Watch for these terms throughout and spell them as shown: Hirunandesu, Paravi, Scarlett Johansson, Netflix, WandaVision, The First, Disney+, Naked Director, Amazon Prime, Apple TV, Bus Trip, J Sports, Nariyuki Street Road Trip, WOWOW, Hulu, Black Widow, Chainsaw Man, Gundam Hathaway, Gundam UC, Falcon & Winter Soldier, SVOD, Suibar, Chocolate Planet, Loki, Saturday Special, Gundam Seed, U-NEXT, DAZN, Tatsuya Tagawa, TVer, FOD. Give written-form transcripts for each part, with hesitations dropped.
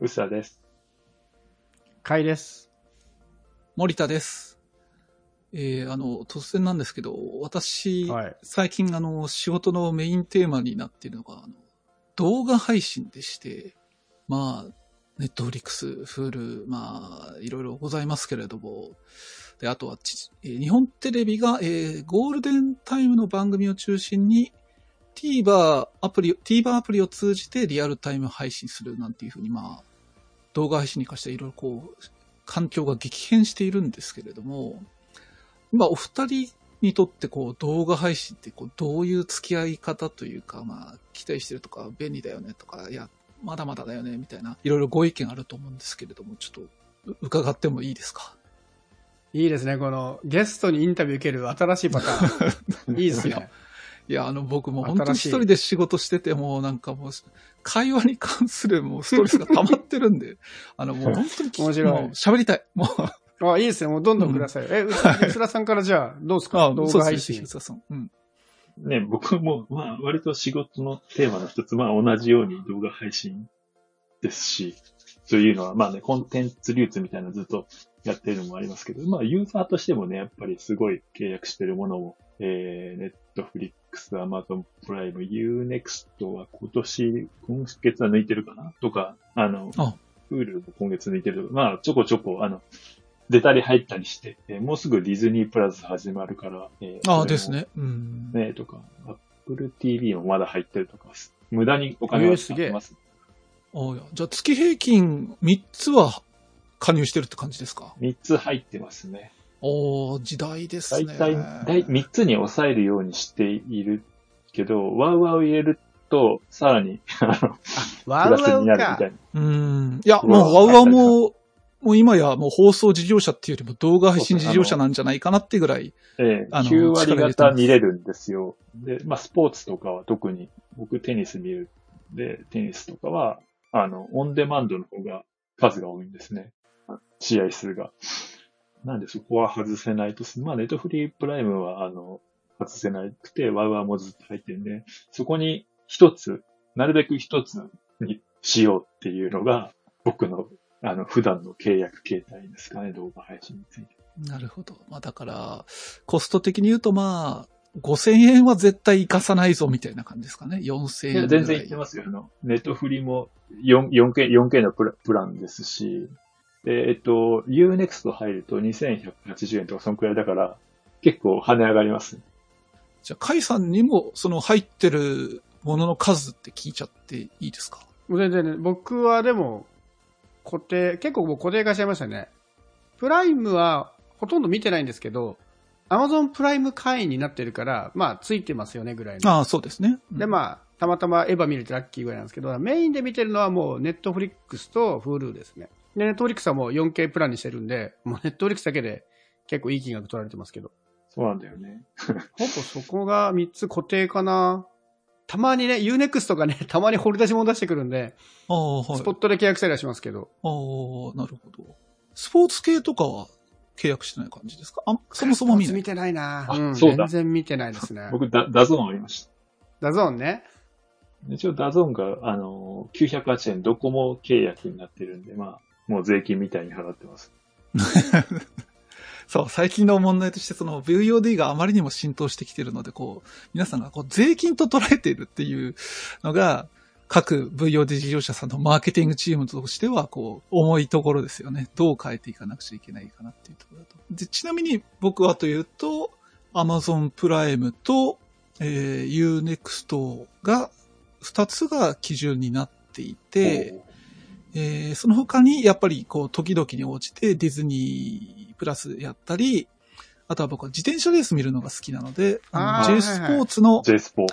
うさです。かいです。森田です。突然なんですけど、私、はい、最近仕事のメインテーマになっているのが動画配信でして、まあNetflix、Hulu、まあいろいろございますけれども、であとは日本テレビが、ゴールデンタイムの番組を中心にTVer アプリを通じてリアルタイム配信するなんていう風に、まあ動画配信に関していろいろこう環境が激変しているんですけれども、今お二人にとってこう動画配信ってこうどういう付き合い方というか、まあ期待してるとか便利だよねとか、いやまだまだだよねみたいないろいろご意見あると思うんですけれども、ちょっと伺ってもいいですか？いいですね、このゲストにインタビュー受ける新しいパターンいいですね。いや、僕も本当に一人で仕事してて、もうなんかもう、会話に関するもうストレスが溜まってるんで、もう本当に面白い。もう喋りたい。もう。あ、いいですね。もうどんどんください。うん、うすらさんからじゃあ、どうですか？動画配信。うすらさん。うん。ね、僕も、まあ、割と仕事のテーマの一つ、まあ、同じように動画配信ですし、というのは、まあね、コンテンツ流通みたいなのずっとやってるのもありますけど、まあ、ユーザーとしてもね、やっぱりすごい契約してるものを、Netflix、Amazon プライム、U-NEXT は今月は抜いてるかなとか、Hulu も今月抜いてるとか、まあ、ちょこちょこ、出たり入ったりして、もうすぐディズニープラス始まるから、ですね。うん。ね、とか、Apple TV もまだ入ってるとか、無駄にお金を使ってます。あ、いや、じゃあ月平均3つは加入してるって感じですか？ 3 つ入ってますね。おー、時代ですね。大体3つに抑えるようにしているけど、ワウワウ入れると、さらに、ワウワウになるみたいな。いや、もうワウワウもう今やもう放送事業者っていうよりも動画配信事業者なんじゃないかなってぐらい。9割方見れるんですよ。で、まあスポーツとかは特に、僕テニス見る。で、テニスとかは、オンデマンドの方が数が多いんですね。試合数が。なんでそこは外せないとする。まあ、ネットフリープライムは、外せなくて、ワウワウもずっと入ってるんで、そこになるべく一つにしようっていうのが、僕の、普段の契約形態ですかね、動画配信について。なるほど。まあ、だから、コスト的に言うと、まあ、5000円は絶対生かさないぞ、みたいな感じですかね。4000円。いや、全然いってますよ。ネットフリも 4K のプランですし、U-NEXT 入ると2180円とかそのくらいだから、結構跳ね上がります、ね。じゃあ、海さんにも、その入ってるものの数って聞いちゃっていいですか？全然ね、僕はでも、結構もう固定化しちゃいましたね。プライムはほとんど見てないんですけど、Amazon プライム会員になってるから、まあ、ついてますよねぐらいの。ああ、そうですね。うん、で、まあ、たまたまエヴァ見れてラッキーぐらいなんですけど、メインで見てるのはもう Netflix と Hulu ですね。で、ネットフリックスはもう 4K プランにしてるんで、もうネットフリックスだけで結構いい金額取られてますけど。そうなんだよね。ほぼそこが3つ固定かな。たまにね、U-NEXT とかね、たまに掘り出し物出してくるんで、はい、スポットで契約したりはしますけど。ああ、なるほど。スポーツ系とかは契約してない感じですか？そもそも見てないな。うん、そうだ。全然見てないですね。僕、ダゾーンありました。ダゾーンね。一応ダゾーンが、908円ドコモ契約になってるんで、まあ、もう税金みたいに払ってます。そう、最近の問題として、VOD があまりにも浸透してきているので、こう、皆さんがこう税金と捉えているっていうのが、各 VOD 事業者さんのマーケティングチームとしては、こう、重いところですよね。どう変えていかなくちゃいけないかなっていうところだと。で、ちなみに僕はというと、Amazon プライムと、U-NEXT が、2つが基準になっていて、その他に、やっぱり、こう、時々に応じて、ディズニープラスやったり、あとは僕は自転車レース見るのが好きなので、J スポーツの、J スポ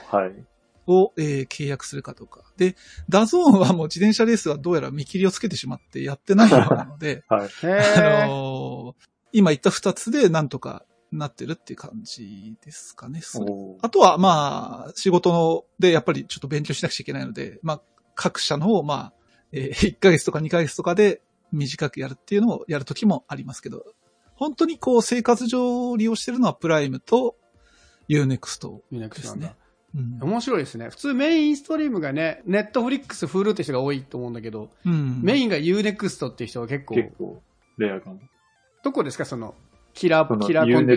を契約するかどうか。で、ダゾーンはもう自転車レースはどうやら見切りをつけてしまってやってないようなので、はい、今言った2つでなんとかなってるっていう感じですかね。あとは、まあ、仕事でやっぱりちょっと勉強しなくちゃいけないので、まあ、各社の方、まあ、1ヶ月とか2ヶ月とかで短くやるっていうのをやるときもありますけど、本当にこう生活上利用してるのはプライムと U-NEXT ですね。うん、面白いですね。普通メインストリームがね、Netflix、Hulu って人が多いと思うんだけど、うん、メインが U-NEXT っていう人が結構レアかも。どこですか、そのキラーコンテ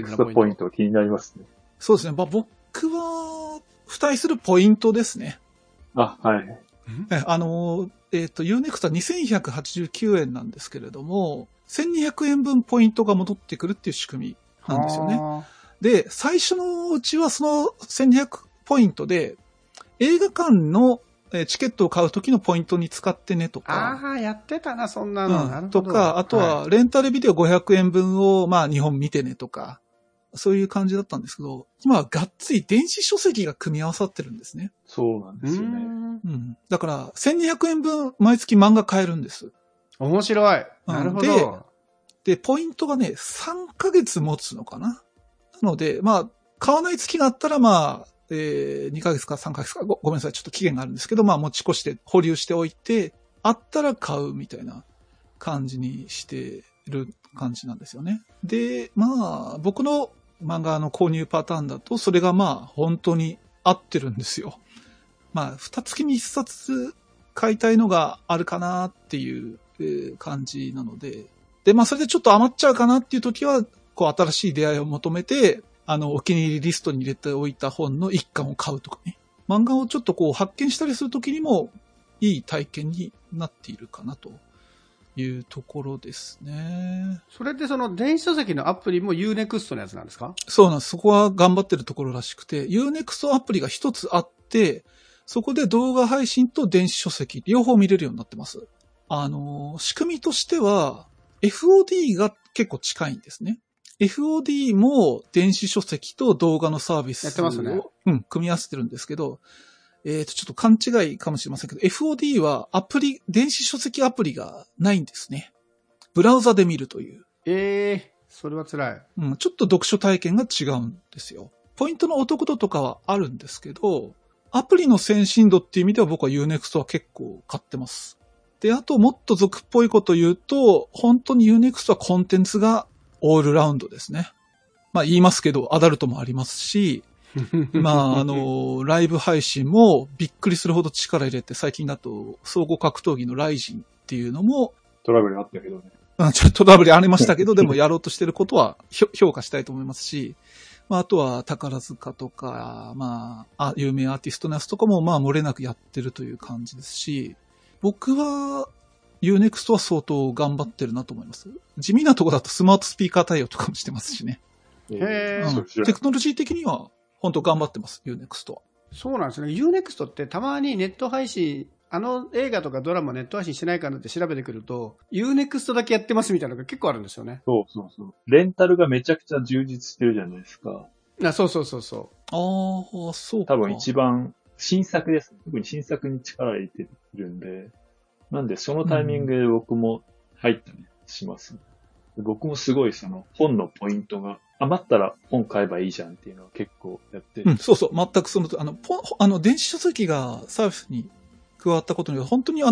ンツのポイント気になりますね。そうですね。まあ、僕は付帯するポイントですね。あ、はい。U-NEXT は2189円なんですけれども、1200円分ポイントが戻ってくるっていう仕組みなんですよね。で、最初のうちはその1200ポイントで、映画館のチケットを買うときのポイントに使ってねとか。ああ、やってたな、そんなの。なるほど。とか、あとはレンタルビデオ500円分を、まあ、2本見てねとか、そういう感じだったんですけど、今はがっつり電子書籍が組み合わさってるんですね。そうなんですよね。うん。だから、1200円分毎月漫画買えるんです。面白い。なるほど。で、ポイントがね、3ヶ月持つのかな。なので、まあ、買わない月があったら、まあ、2ヶ月か3ヶ月か、ごめんなさい、ちょっと期限があるんですけど、まあ持ち越して保留しておいて、あったら買うみたいな感じにしてる感じなんですよね。で、まあ僕の漫画の購入パターンだと、それがまあ本当に合ってるんですよ。まあ2月に1冊買いたいのがあるかなっていう感じなので、で、まあそれでちょっと余っちゃうかなっていう時は、こう新しい出会いを求めて、お気に入りリストに入れておいた本の一巻を買うとかね。漫画をちょっとこう発見したりするときにもいい体験になっているかなというところですね。それってその電子書籍のアプリも U-NEXT のやつなんですか？そうなんです。そこは頑張ってるところらしくて、U-NEXT アプリが一つあって、そこで動画配信と電子書籍両方見れるようになってます。仕組みとしては FOD が結構近いんですね。FOD も電子書籍と動画のサービスをやってますね。うん、組み合わせてるんですけど、ちょっと勘違いかもしれませんけど、FOD は電子書籍アプリがないんですね。ブラウザで見るという。それは辛い。うん、ちょっと読書体験が違うんですよ。ポイントのお得度とかはあるんですけど、アプリの先進度っていう意味では僕は U-NEXT は結構買ってます。で、あともっと俗っぽいこと言うと、本当に U-NEXT はコンテンツがオールラウンドですね。まあ言いますけど、アダルトもありますし、まあライブ配信もびっくりするほど力入れて、最近だと総合格闘技のライジンっていうのもトラブルあったけどね。ちょっとトラブルありましたけど、でもやろうとしてることは評価したいと思いますし、まああとは宝塚とか、まあ有名アーティストのやつとかもまあ漏れなくやってるという感じですし、僕はU-NEXT は相当頑張ってるなと思います。地味なとこだとスマートスピーカー対応とかもしてますしね。テクノロジー的には本当頑張ってます、U-NEXT は。そうなんですね。U-NEXT ってたまにネット配信、映画とかドラマネット配信しないかなって調べてくると、U-NEXT だけやってますみたいなのが結構あるんですよね。そうそうそう。レンタルがめちゃくちゃ充実してるじゃないですか。そうそうそう。ああ、そうか。多分一番新作です。特に新作に力入れてるんで。なんで、そのタイミングで僕も入ったりします、うん。僕もすごいその本のポイントが余ったら本買えばいいじゃんっていうのは結構やってる。うん、そうそう。全くその、電子書籍がサービスに加わったことによって、本当に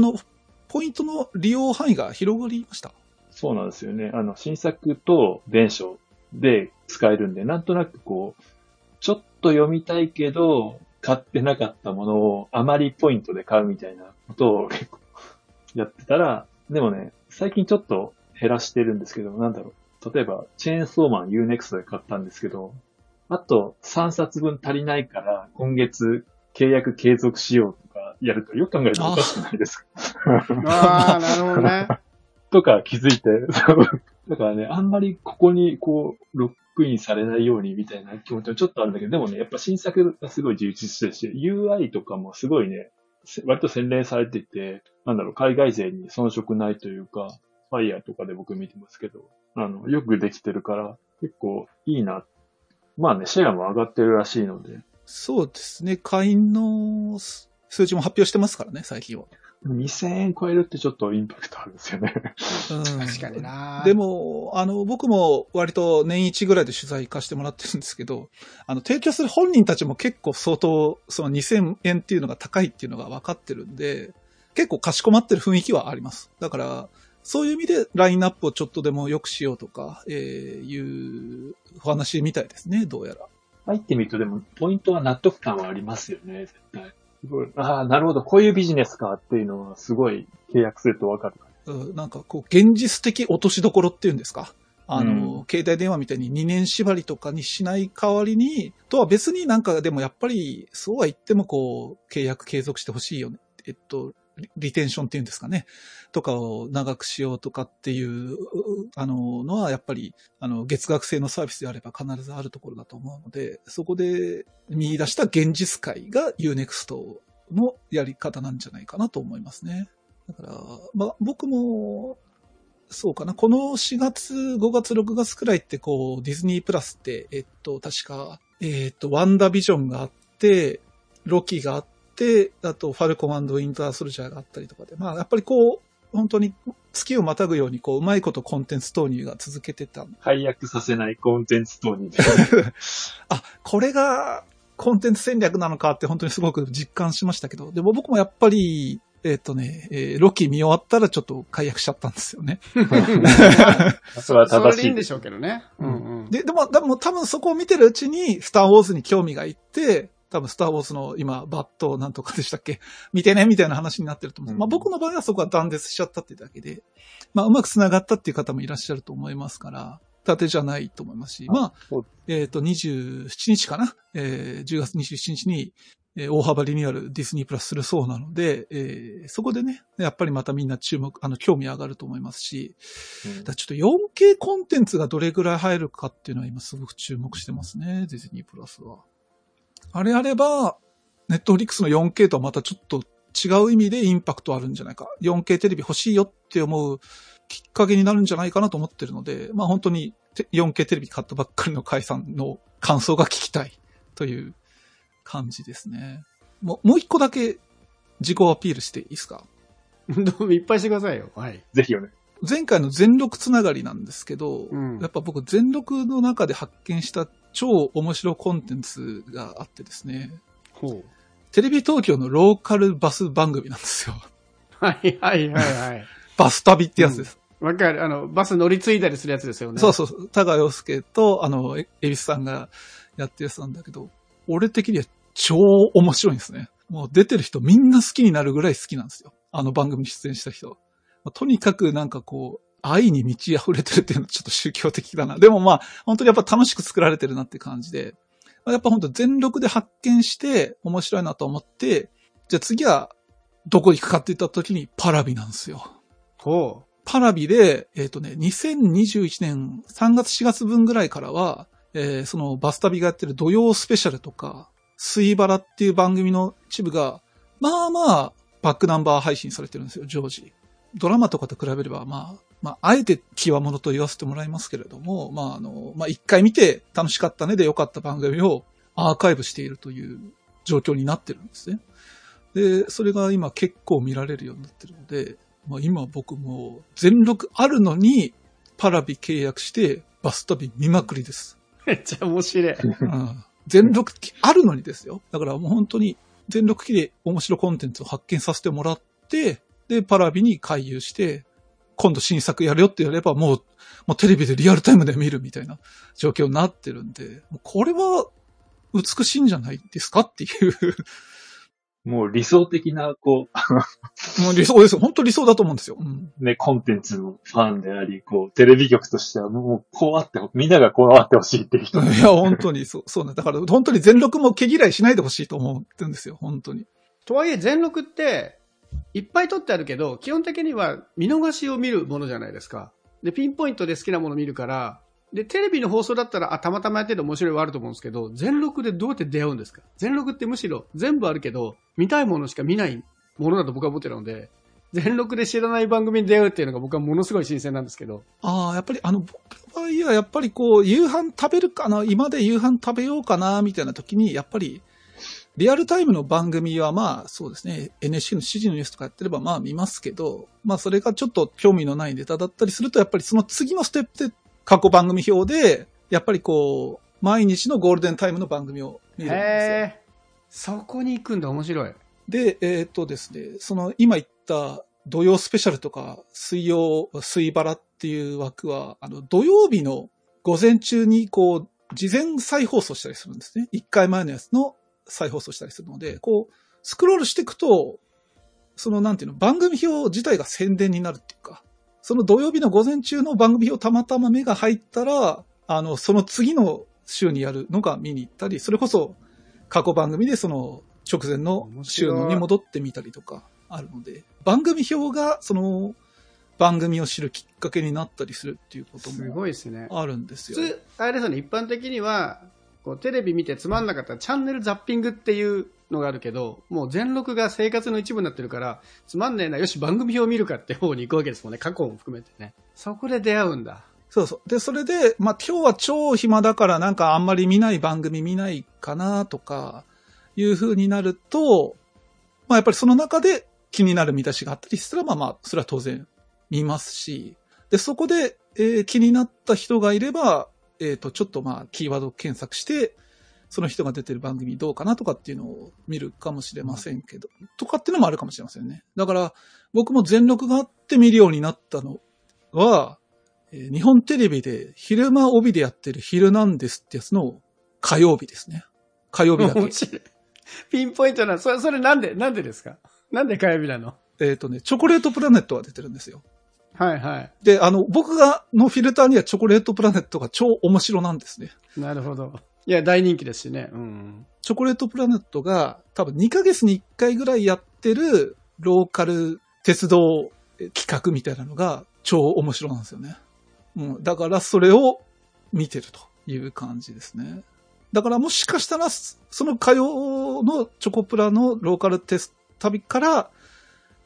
ポイントの利用範囲が広がりました。そうなんですよね。新作と電子で使えるんで、なんとなくこう、ちょっと読みたいけど、買ってなかったものをあまりポイントで買うみたいなことを結構、やってたら、でもね、最近ちょっと減らしてるんですけど、例えば、チェーンソーマン U-NEXT で買ったんですけど、あと3冊分足りないから、今月契約継続しようとかやると、よく考えるとおかしくないですか。ああ、なるほどね。とか気づいて、だからね、あんまりここにこう、ロックインされないようにみたいな気持ちもちょっとあるんだけど、でもね、やっぱ新作がすごい充実してるし、UI とかもすごいね、割と洗練されてて、海外勢に遜色ないというか、ファイヤーとかで僕見てますけど、よくできてるから、結構いいな。まあね、シェアも上がってるらしいので。そうですね、会員の数字も発表してますからね、最近は。2000円超えるってちょっとインパクトあるんですよね。うん、確かにな。でも、僕も割と年一ぐらいで取材行かせてもらってるんですけど、提供する本人たちも結構相当、その2000円っていうのが高いっていうのが分かってるんで、結構かしこまってる雰囲気はあります。だから、そういう意味でラインナップをちょっとでも良くしようとか、いうお話みたいですね、どうやら。入ってみるとでもポイントは納得感はありますよね、絶対。すごい。ああ、なるほど。こういうビジネスかっていうのはすごい契約するとわかる。なんかこう、現実的落としどころっていうんですか。携帯電話みたいに2年縛りとかにしない代わりに、とは別になんかでもやっぱり、そうは言ってもこう、契約継続してほしいよね。リテンションっていうんですかね。とかを長くしようとかっていう、のはやっぱり、月額制のサービスであれば必ずあるところだと思うので、そこで見出した現実界が U-NEXT のやり方なんじゃないかなと思いますね。だから、まあ僕も、そうかな。この4月、5月、6月くらいってこう、ディズニープラスって、確か、ワンダービジョンがあって、ロキがあって、あと、ファルコン&ウィンターソルジャーがあったりとかで、まあ、やっぱりこう、本当に月をまたぐように、こう、うまいことコンテンツ投入が続けてた。配役させないコンテンツ投入。あ、これがコンテンツ戦略なのかって本当にすごく実感しましたけど、でも僕もやっぱり、ロキ見終わったらちょっと解約しちゃったんですよね。それは正しい。それでいいんでしょうけどね。うんうん、でも多分そこを見てるうちに、スターウォーズに興味がいって、多分スターウォーズの今、バットなんとかでしたっけ見てねみたいな話になってると思う。うん、まあ僕の場合はそこは断絶しちゃったってだけで、まあうまく繋がったっていう方もいらっしゃると思いますから、立てじゃないと思いますし、まあ、27日かな、10月27日に、大幅リニューアルディズニープラスするそうなので、そこでね、やっぱりまたみんな注目、興味上がると思いますし、だちょっと 4K コンテンツがどれぐらい入るかっていうのは今すごく注目してますね、ディズニープラスは。あれあれば、ネットフリックスの 4K とはまたちょっと違う意味でインパクトあるんじゃないか。4K テレビ欲しいよって思うきっかけになるんじゃないかなと思ってるので、まあ本当に 4K テレビ買ったばっかりの甲斐さんの感想が聞きたいという感じですね。もう一個だけ自己アピールしていいですか？いっぱいしてくださいよ。はい。ぜひよね。前回の全録つながりなんですけど、やっぱ僕全録の中で発見した超面白いコンテンツがあってですね。ほう。テレビ東京のローカルバス番組なんですよ。はいはいはいはい。バス旅ってやつです。わかる。バス乗り継いだりするやつですよね。そうそう。田川陽介と、恵比寿さんがやってるやつなんだけど、俺的には超面白いんですね。もう出てる人みんな好きになるぐらい好きなんですよ。あの番組に出演した人。とにかくなんかこう、愛に満ち溢れてるっていうのはちょっと宗教的だな。でもまあ、本当にやっぱ楽しく作られてるなって感じで。やっぱ本当全力で発見して面白いなと思って、じゃあ次はどこ行くかって言った時にパラビなんですよ。ほう。パラビで、2021年3月4月分ぐらいからは、そのバス旅がやってる土曜スペシャルとか、スイバラっていう番組の一部が、まあまあ、バックナンバー配信されてるんですよ、常時。ドラマとかと比べれば、まあ、あえて際物と言わせてもらいますけれども、まあ、一回見て楽しかったねで良かった番組をアーカイブしているという状況になってるんですね。で、それが今結構見られるようになってるので、まあ今僕も全力あるのに、パラビ契約してバス旅見まくりです。めっちゃ面白い。うん全力あるのにですよ。だからもう本当に全力機で面白コンテンツを発見させてもらって、で、パラビに回遊して、今度新作やるよってやればもうテレビでリアルタイムで見るみたいな状況になってるんで、もうこれは美しいんじゃないですかっていう。もう理想的な、こう。もう理想ですよ。本当理想だと思うんですよ。うん、ね、コンテンツのファンであり、こう、テレビ局としてはもうこうあって、みんながこうあってほしいっていう人。いや、本当にそうね。だから本当に全録も毛嫌いしないでほしいと思ってるんですよ。本当に。とはいえ全録って、いっぱい撮ってあるけど、基本的には見逃しを見るものじゃないですか。で、ピンポイントで好きなもの見るから、で、テレビの放送だったら、たまたまやってて面白いはあると思うんですけど、全録でどうやって出会うんですか？全録ってむしろ全部あるけど、見たいものしか見ないものだと僕は思ってるので、全録で知らない番組に出会うっていうのが僕はものすごい新鮮なんですけど。ああ、やっぱり僕の場合はやっぱりこう、夕飯食べるかな、今で夕飯食べようかな、みたいな時に、やっぱり、リアルタイムの番組はまあそうですね、NHK の7時のニュースとかやってればまあ見ますけど、まあそれがちょっと興味のないネタだったりすると、やっぱりその次のステップで、過去番組表で、やっぱりこう、毎日のゴールデンタイムの番組を見るんですよ。そこに行くんだ、面白い。で、ですね、その今言った土曜スペシャルとか、水バラっていう枠は、土曜日の午前中にこう、事前再放送したりするんですね。1回前のやつの再放送したりするので、こう、スクロールしていくと、そのなんていうの、番組表自体が宣伝になるっていうか、その土曜日の午前中の番組表たまたま目が入ったら、その次の週にやるのが見に行ったり、それこそ過去番組でその直前の週のに戻ってみたりとかあるので、番組表がその番組を知るきっかけになったりするっていうこともあるんですよ。すごいですね。普通あれですよね、一般的にはこうテレビ見てつまんなかったらチャンネルザッピングっていうのがあるけど、もう全録が生活の一部になってるから、つまんねえな、よし番組表を見るかって方に行くわけですもんね。過去も含めてね。そこで出会うんだ。そうそう。でそれで、まあ、今日は超暇だからなんかあんまり見ない番組見ないかなとかいう風になると、まあ、やっぱりその中で気になる見出しがあったりしたら、まあまあそれは当然見ますし、でそこで、気になった人がいれば、ちょっとまあキーワード検索してその人が出てる番組どうかなとかっていうのを見るかもしれませんけど、とかっていうのもあるかもしれませんね。だから僕も全録があって見るようになったのは、日本テレビで昼間帯でやってるヒルナンデスってやつの火曜日ですね。火曜日だけ。面白い。ピンポイントな、それなんでですか？なんで火曜日なの？チョコレートプラネットが出てるんですよ。はいはい。で、僕がのフィルターにはチョコレートプラネットが超面白なんですね。なるほど。いや、大人気ですしね。うん。チョコレートプラネットが多分2ヶ月に1回ぐらいやってるローカル鉄道企画みたいなのが超面白なんですよね。うん。だからそれを見てるという感じですね。だからもしかしたら、その火曜のチョコプラのローカル鉄旅から、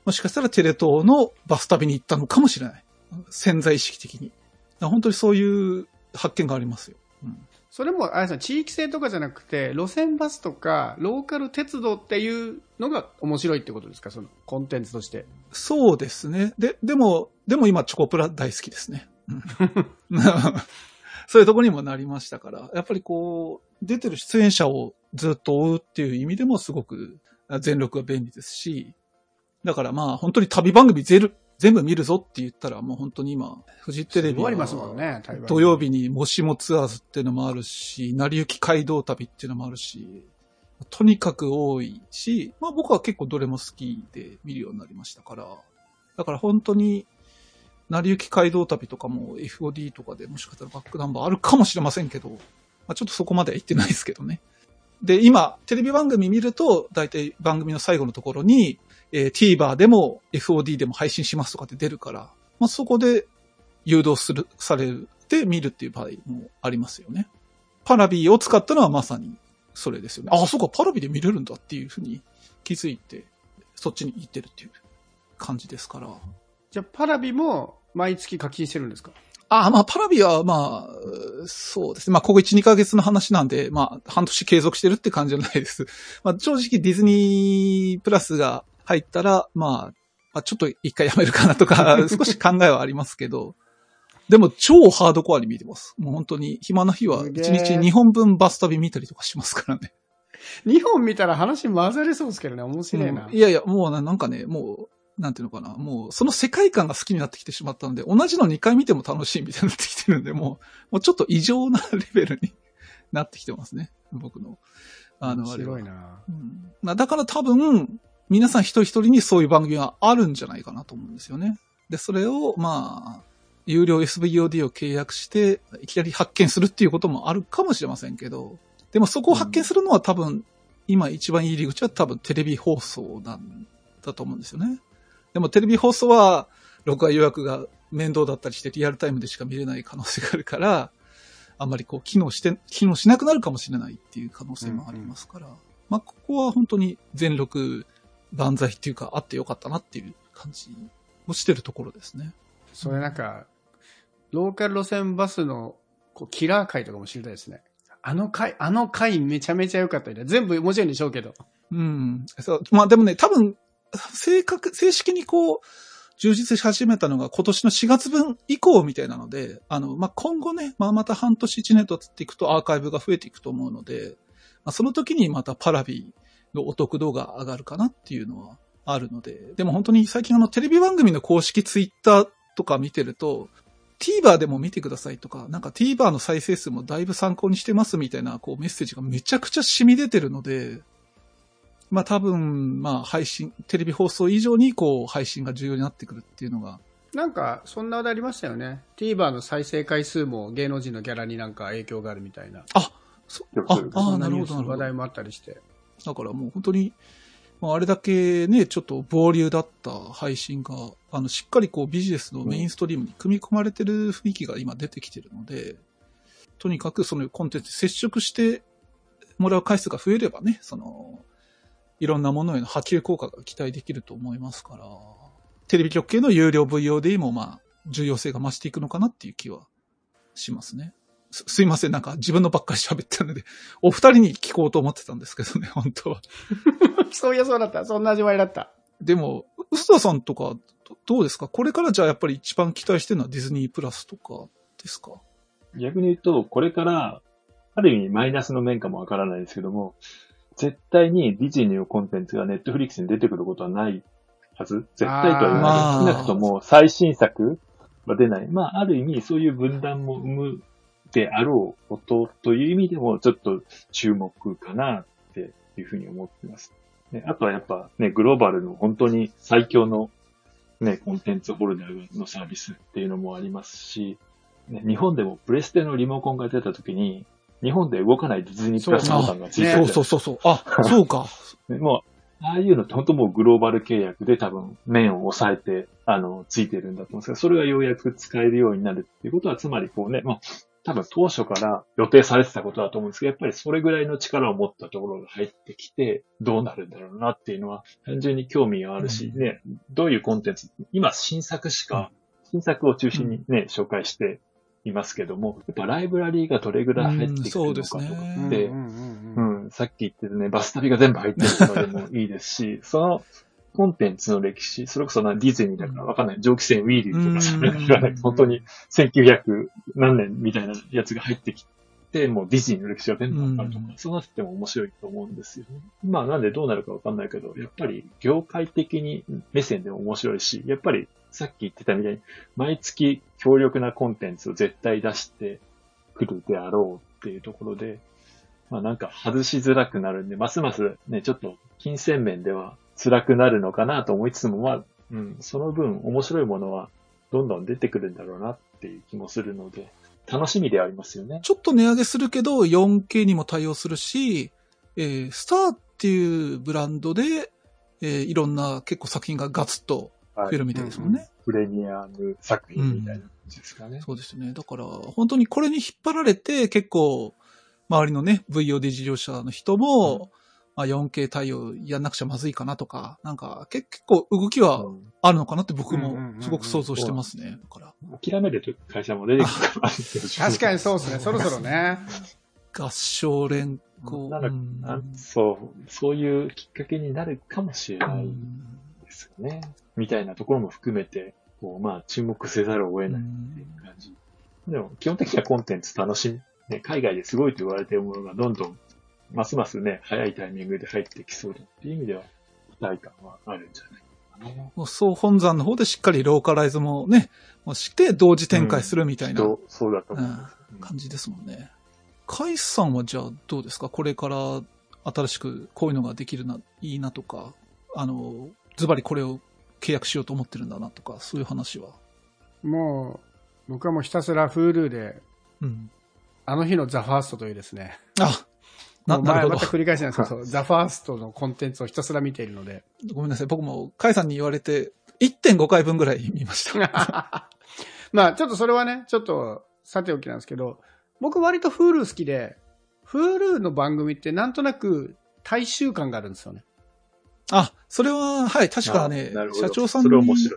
もしかしたらテレ東のバス旅に行ったのかもしれない。潜在意識的に。本当にそういう発見がありますよ。うん。それもあれですね、地域性とかじゃなくて路線バスとかローカル鉄道っていうのが面白いってことですか、そのコンテンツとして。そうですね。でも今チョコプラ大好きですね、うん、そういうとこにもなりましたから、やっぱりこう出てる出演者をずっと追うっていう意味でもすごく全力が便利ですし、だからまあ本当に旅番組全部見るぞって言ったら、もう本当に今、フジテレビは土曜日にもしもツアーズっていうのもあるし、成り行き街道旅っていうのもあるし、とにかく多いし、まあ僕は結構どれも好きで見るようになりましたから、だから本当に成り行き街道旅とかも FOD とかでもしかしたらバックナンバーあるかもしれませんけど、まあ、ちょっとそこまでは行ってないですけどね。で、今、テレビ番組見ると、だいたい番組の最後のところに、TVer でも FOD でも配信しますとかって出るから、まあ、そこで誘導されて見るっていう場合もありますよね。パラビを使ったのはまさにそれですよね。ああ、そうか、パラビで見れるんだっていうふうに気づいて、そっちに行ってるっていう感じですから。じゃあ、パラビも毎月課金してるんですか？ああ、まあ、パラビは、まあ、そうですね。まあ、ここ1、2ヶ月の話なんで、まあ、半年継続してるって感じじゃないです。まあ、正直ディズニープラスが入ったら、まあ、ちょっと一回やめるかなとか、少し考えはありますけど、でも超ハードコアに見てます。もう本当に、暇な日は1日2本分バス旅見たりとかしますからね。2本見たら話混ざれそうですけどね、面白いな。うん、いやいや、もうなんかね、もう、なんていうのかな、もうその世界観が好きになってきてしまったので、同じの2回見ても楽しいみたいになってきてるんで、もうちょっと異常なレベルになってきてますね、僕の。面白いな、うん、まあだから多分、皆さん一人一人にそういう番組はあるんじゃないかなと思うんですよね。で、それをまあ、有料 SVOD を契約して、いきなり発見するっていうこともあるかもしれませんけど、でもそこを発見するのは多分、うん、今一番いい入り口は多分テレビ放送なんだと思うんですよね。でもテレビ放送は録画予約が面倒だったりしてリアルタイムでしか見れない可能性があるから、あんまりこう機能しなくなるかもしれないっていう可能性もありますから、うんうん、まあここは本当に全力万歳っていうか、あってよかったなっていう感じをしてるところですね。それなんか、ローカル路線バスのこうキラー回とかも知りたいですね。あの回めちゃめちゃ良かったね。全部面白いんでしょうけど。うん。そう。まあでもね、多分、正式にこう、充実し始めたのが今年の4月分以降みたいなので、まあ、今後ね、まあ、また半年1年と経っていくとアーカイブが増えていくと思うので、まあ、その時にまたパラビのお得度が上がるかなっていうのはあるので、でも本当に最近テレビ番組の公式ツイッターとか見てると、TVer でも見てくださいとか、なんか TVer の再生数もだいぶ参考にしてますみたいな、こうメッセージがめちゃくちゃ染み出てるので、まあ多分、まあ配信、テレビ放送以上にこう配信が重要になってくるっていうのが。なんか、そんな話題ありましたよね。TVer の再生回数も芸能人のギャラになんか影響があるみたいな。あ、あ、なるほど。話題もあったりして。だからもう本当に、あれだけね、ちょっと暴流だった配信が、しっかりこうビジネスのメインストリームに組み込まれてる雰囲気が今出てきてるので、とにかくそのコンテンツ接触してもらう回数が増えればね、その、いろんなものへの波及効果が期待できると思いますから、テレビ局系の有料 VOD もまあ、重要性が増していくのかなっていう気はしますね。すいません、なんか自分のばっかり喋ってるので、お二人に聞こうと思ってたんですけどね、本当は。そういやそうだった。そんな味わいだった。でも、臼田さんとかどうですか？これからじゃあやっぱり一番期待してるのはディズニープラスとかですか？逆に言うと、これから、ある意味マイナスの面かもわからないですけども、絶対にディズニーのコンテンツがネットフリックスに出てくることはないはず。絶対とは言わない。少なくとも最新作は出ない。まあ、ある意味そういう分断も生むであろうことという意味でもちょっと注目かなっていうふうに思ってます。ね、あとはやっぱね、グローバルの本当に最強のね、コンテンツホルダーのサービスっていうのもありますし、ね、日本でもプレステのリモコンが出た時に、日本で動かないディズニープラスボタンがついてる。そう。あ、そうか。もう、ああいうのって本当もうグローバル契約で多分面を抑えて、ついてるんだと思うんですけど、それがようやく使えるようになるっていうことは、つまりこうね、まあ、多分当初から予定されてたことだと思うんですけど、やっぱりそれぐらいの力を持ったところが入ってきて、どうなるんだろうなっていうのは、単純に興味があるし、ね、どういうコンテンツ、今新作を中心にね、紹介していますけども、やっぱライブラリーがどれぐらい入ってきてるのかとかって、さっき言ってたね、バス旅が全部入ってるとかでもいいですし、その、コンテンツの歴史、それこそなディズニーだからわかんない。蒸気船ウィーリーとかそれが知らない。本当に1900何年みたいなやつが入ってきて、もうディズニーの歴史が全部わかるとか、そうなっても面白いと思うんですよね。まあなんでどうなるかわかんないけど、やっぱり業界的に目線でも面白いし、やっぱりさっき言ってたみたいに、毎月強力なコンテンツを絶対出してくるであろうっていうところで、まあなんか外しづらくなるんで、ますますね、ちょっと金銭面では、辛くなるのかなと思いつつも、まあ、その分面白いものはどんどん出てくるんだろうなっていう気もするので、楽しみでありますよね。ちょっと値上げするけど、4K にも対応するし、スターっていうブランドで、いろんな結構作品がガツッと増えるみたいですもんね。はい、プレミアム作品みたいな感じですかね。そうですね。だから、本当にこれに引っ張られて、結構、周りのね、VOD 事業者の人も、まあ、4K 対応やんなくちゃまずいかなとか、なんか結構動きはあるのかなって僕もすごく想像してますね。だから諦める会社も出てきたから確かにそうですね。そろそろね。合唱連行そういうきっかけになるかもしれないですよね。みたいなところも含めて、こうまあ注目せざるを得ないっていう感じ。でも基本的にはコンテンツ楽しみ、ね、海外ですごいと言われているものがどんどんますますね、早いタイミングで入ってきそうだっていう意味では、期待感はあるんじゃないかな。もう総本山の方でしっかりローカライズもね、もして同時展開するみたいな、そうだと思います、感じですもんね。カイさんはじゃあどうですか？これから新しくこういうのができるないいなとか、ズバリこれを契約しようと思ってるんだなとか、そういう話は。もう、僕はもうひたすら Hulu で、あの日のザ・ファーストというですね。あまた繰り返しなんですけど、ザ・ファーストのコンテンツをひたすら見ているので。ごめんなさい。僕も、カイさんに言われて、1.5 回分ぐらい見ました。まあ、ちょっとそれはね、ちょっと、さておきなんですけど、僕割と Hulu 好きで、Hulu の番組ってなんとなく、大衆感があるんですよね。あ、それは、はい、確かね、社長さんに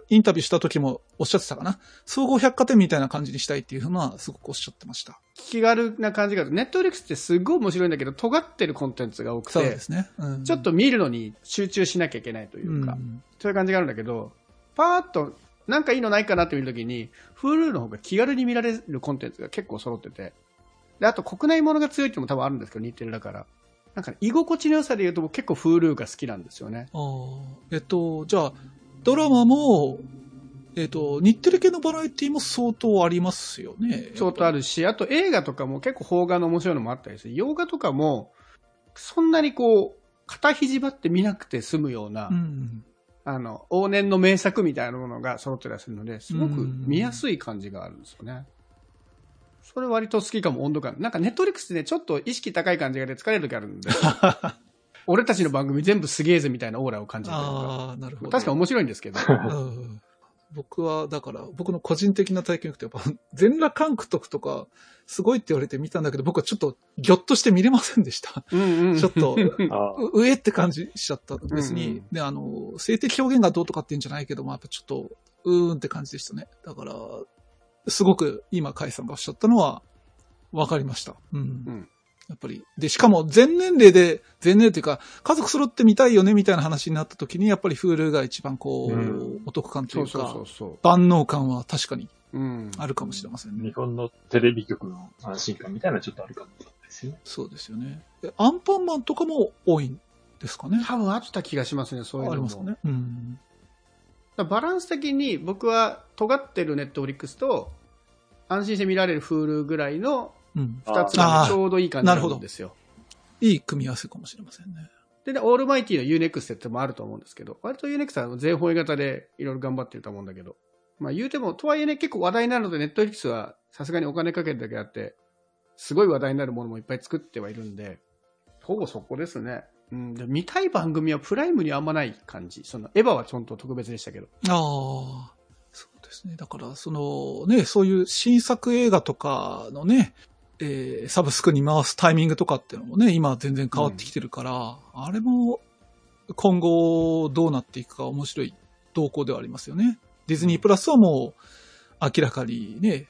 インタビューした時もおっしゃってたかな。総合百貨店みたいな感じにしたいっていうのはすごくおっしゃってました。気軽な感じが、ネットフリックスってすごい面白いんだけど、尖ってるコンテンツが多くて、そうですね。ちょっと見るのに集中しなきゃいけないというか、そういう感じがあるんだけど、パーッとなんかいいのないかなって見るときに、Hulu の方が気軽に見られるコンテンツが結構揃ってて、で、あと国内ものが強いっていうのも多分あるんですけど、日テレだから。なんか居心地の良さで言うと僕結構 Hulu が好きなんですよね。じゃあドラマも日テレ系のバラエティも相当ありますよね。相当あるし、あと映画とかも結構邦画の面白いのもあったりして、洋画とかもそんなにこう肩肘張って見なくて済むような、うん、往年の名作みたいなものが揃ってらっしゃるので、すごく見やすい感じがあるんですよね。うん、それ割と好きかも。温度感なんかネットリックスで、ね、ちょっと意識高い感じがで疲れる時あるんで俺たちの番組全部すげえぜみたいなオーラを感じてる。あ、なるほど。確かに面白いんですけど僕はだから僕の個人的な体験というか、全裸監督とかすごいって言われて見たんだけど、僕はちょっとギョッとして見れませんでした。ちょっと上って感じしちゃった。別に、うんうん、で性的表現がどうとかっていうんじゃないけども、やっぱちょっとうーんって感じでしたね。だからすごく今甲斐さんがおっしゃったのは分かりました。うんうん、やっぱりで、しかも全年齢で、全年齢というか家族揃って見たいよねみたいな話になった時に、やっぱりHuluが一番こう、うん、お得感というか、そうそうそうそう、万能感は確かにあるかもしれませんね。日本のテレビ局の安心感みたいなのはちょっとあるかもしれないですよね。そうですよね。アンパンマンとかも多いんですかね。多分あった気がしますね、そういうのも。ありますかね。うん、バランス的に僕は尖ってるネットフリックスと安心して見られるHuluぐらいの2つがちょうどいい感じなんですよ。いい組み合わせかもしれませんね。でね、オールマイティの U-NEXT ってもあると思うんですけど、割と U-NEXT は全方位型でいろいろ頑張ってると思うんだけど、まあ言うても、とはいえね、結構話題になるので、ネットフリックスはさすがにお金かけるだけあって、すごい話題になるものもいっぱい作ってはいるんで、ほぼそこですね。うん、で見たい番組はプライムにあんまない感じ。そのエヴァはちょっと特別でしたけど。ああ、そうですね。だから、ね、そういう新作映画とかのね、サブスクに回すタイミングとかっていうのもね、今全然変わってきてるから、あれも今後どうなっていくか面白い動向ではありますよね。ディズニープラスはもう明らかにね、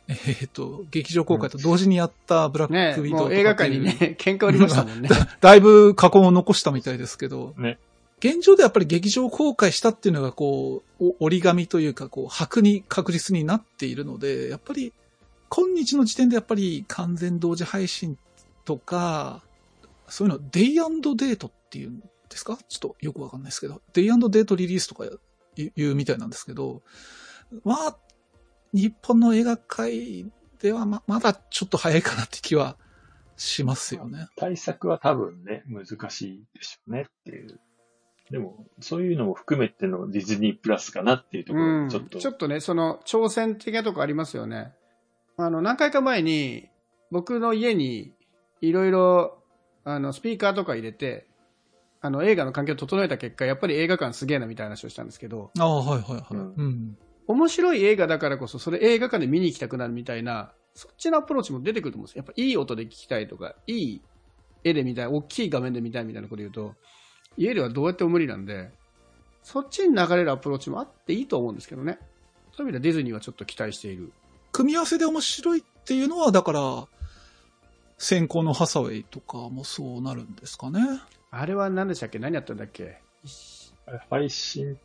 劇場公開と同時にやったブラックウィドウとか、ね、もう映画界にね、喧嘩売りましたもんね。だいぶ過去を残したみたいですけど、ね、現状でやっぱり劇場公開したっていうのがこう、折り紙というかこう、箔に確実になっているので、やっぱり今日の時点でやっぱり完全同時配信とか、そういうの、デイ&デートっていうんですか？ちょっとよくわかんないですけど、デイ&デートリリースとか言うみたいなんですけど、まあ、日本の映画界では まだちょっと早いかなって気はしますよね。対策は多分ね、難しいでしょうねっていう。でも、そういうのも含めてのディズニープラスかなっていうところ、ちょっと。ちょっとね、その、挑戦的なとこありますよね。何回か前に、僕の家に、いろいろ、スピーカーとか入れて、映画の環境を整えた結果、やっぱり映画館すげえなみたいな話をしたんですけど。ああ、はいはいはい。うん。面白い映画だからこそ、それ映画館で見に行きたくなるみたいな、そっちのアプローチも出てくると思うんですよ。やっぱいい音で聞きたいとか、いい絵で見たい、大きい画面で見たいみたいなこと言うと、家ではどうやっても無理なんで、そっちに流れるアプローチもあっていいと思うんですけどね。そういう意味ではディズニーはちょっと期待している。組み合わせで面白いっていうのは、だから先行のハサウェイとかもそうなるんですかね。あれは何でしたっけ、何やったんだっけ、配信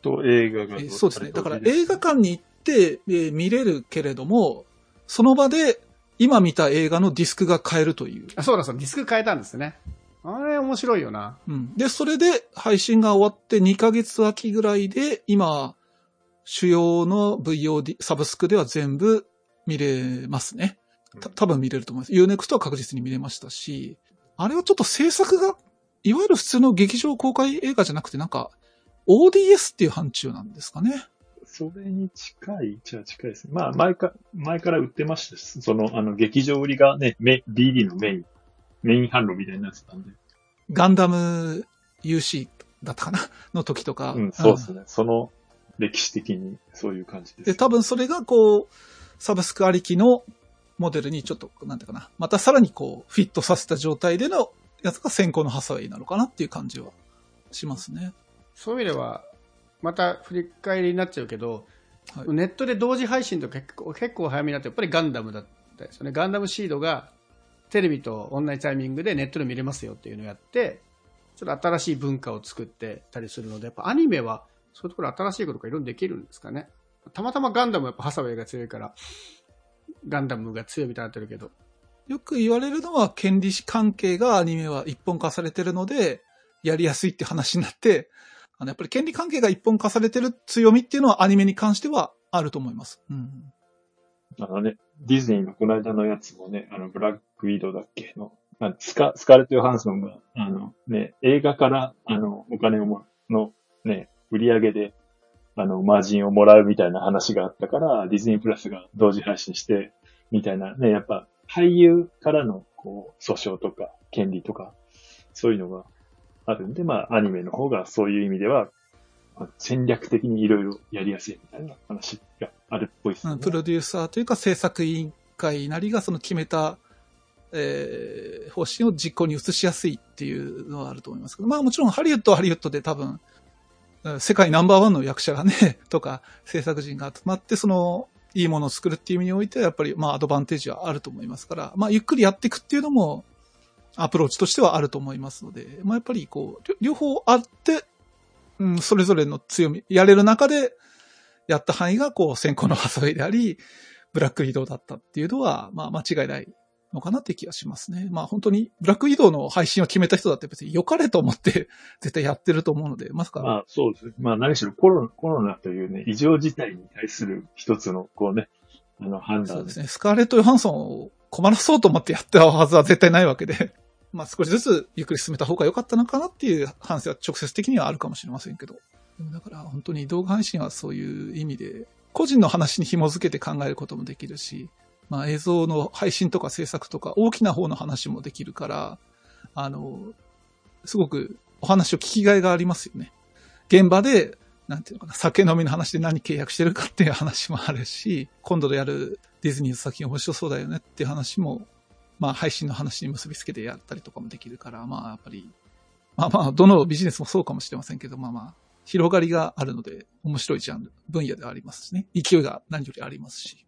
と映画が、そうですね。だから映画館に行って、見れるけれども、その場で今見た映画のディスクが変えるという。あ、そうだそう、ディスク変えたんですね。あれ面白いよな。うん。で、それで配信が終わって2ヶ月空きぐらいで、今主要の VOD、サブスクでは全部見れますね。多分見れると思います。U-NEXT は確実に見れましたし、あれはちょっと制作が、いわゆる普通の劇場公開映画じゃなくて、なんか、ODS っていう範疇なんですかね。それに近い、じゃあ近いですね。まあ、前から売ってましたし、劇場売りがね、DD のメイン販路みたいになってたんで。ガンダム UC だったかなの時とか。うん、そうですね。その、歴史的にそういう感じです。で、多分それがこう、サブスクありきのモデルにちょっと、なんていうかな、またさらにこう、フィットさせた状態でのやつが先行のハサウェイなのかなっていう感じはしますね。そういう意味では、また振り返りになっちゃうけど、はい、ネットで同時配信とか結構早めになって、やっぱりガンダムだったですよね。ガンダムシードがテレビと同じタイミングでネットで見れますよっていうのをやって、ちょっと新しい文化を作ってたりするので、やっぱアニメは、そういうところ新しいことがいろいろできるんですかね。たまたまガンダムはやっぱハサウェイが強いから、ガンダムが強いみたいになってるけど。よく言われるのは、権利関係がアニメは一本化されてるので、やりやすいって話になって、やっぱり権利関係が一本化されてる強みっていうのはアニメに関してはあると思います。うん。ね、ディズニーのこの間のやつもね、ブラックウィドウだっけの、スカーレット・ヨハンソンが、ね、映画から、お金をの、ね、売り上げで、マージンをもらうみたいな話があったから、ディズニープラスが同時配信して、みたいなね、やっぱ、俳優からの、こう、訴訟とか、権利とか、そういうのがあるんで、まあ、アニメの方がそういう意味では、戦略的にいろいろやりやすいみたいな話があるっぽいですね。プロデューサーというか制作委員会なりがその決めた、方針を実行に移しやすいっていうのはあると思いますけど、まあもちろんハリウッドはハリウッドで多分世界No.1の役者がねとか制作陣が集まってそのいいものを作るっていう意味においてはやっぱりまあアドバンテージはあると思いますから、まあゆっくりやっていくっていうのもアプローチとしてはあると思いますので、まあやっぱりこう両方あって。うん、それぞれの強み、やれる中でやった範囲がこう先行の争いであり、ブラック移動だったっていうのは、まあ間違いないのかなって気がしますね。まあ本当にブラック移動の配信を決めた人だって別に良かれと思って絶対やってると思うので、まさか。まあそうですね。まあ何しろコロナというね、異常事態に対する一つのこうね、判断。そうですね。スカーレット・ヨハンソンを困らそうと思ってやったはずは絶対ないわけで。まあ少しずつゆっくり進めた方が良かったのかなっていう反省は直接的にはあるかもしれませんけど。だから本当に動画配信はそういう意味で、個人の話に紐づけて考えることもできるし、まあ映像の配信とか制作とか大きな方の話もできるから、すごくお話を聞きがいがありますよね。現場で、なんていうのかな、酒飲みの話で何契約してるかっていう話もあるし、今度でやるディズニーの作品面白そうだよねっていう話も、まあ配信の話に結びつけてやったりとかもできるから、まあやっぱり、まあまあどのビジネスもそうかもしれませんけど、まあまあ広がりがあるので面白いジャンル、分野ではありますしね。勢いが何よりありますし。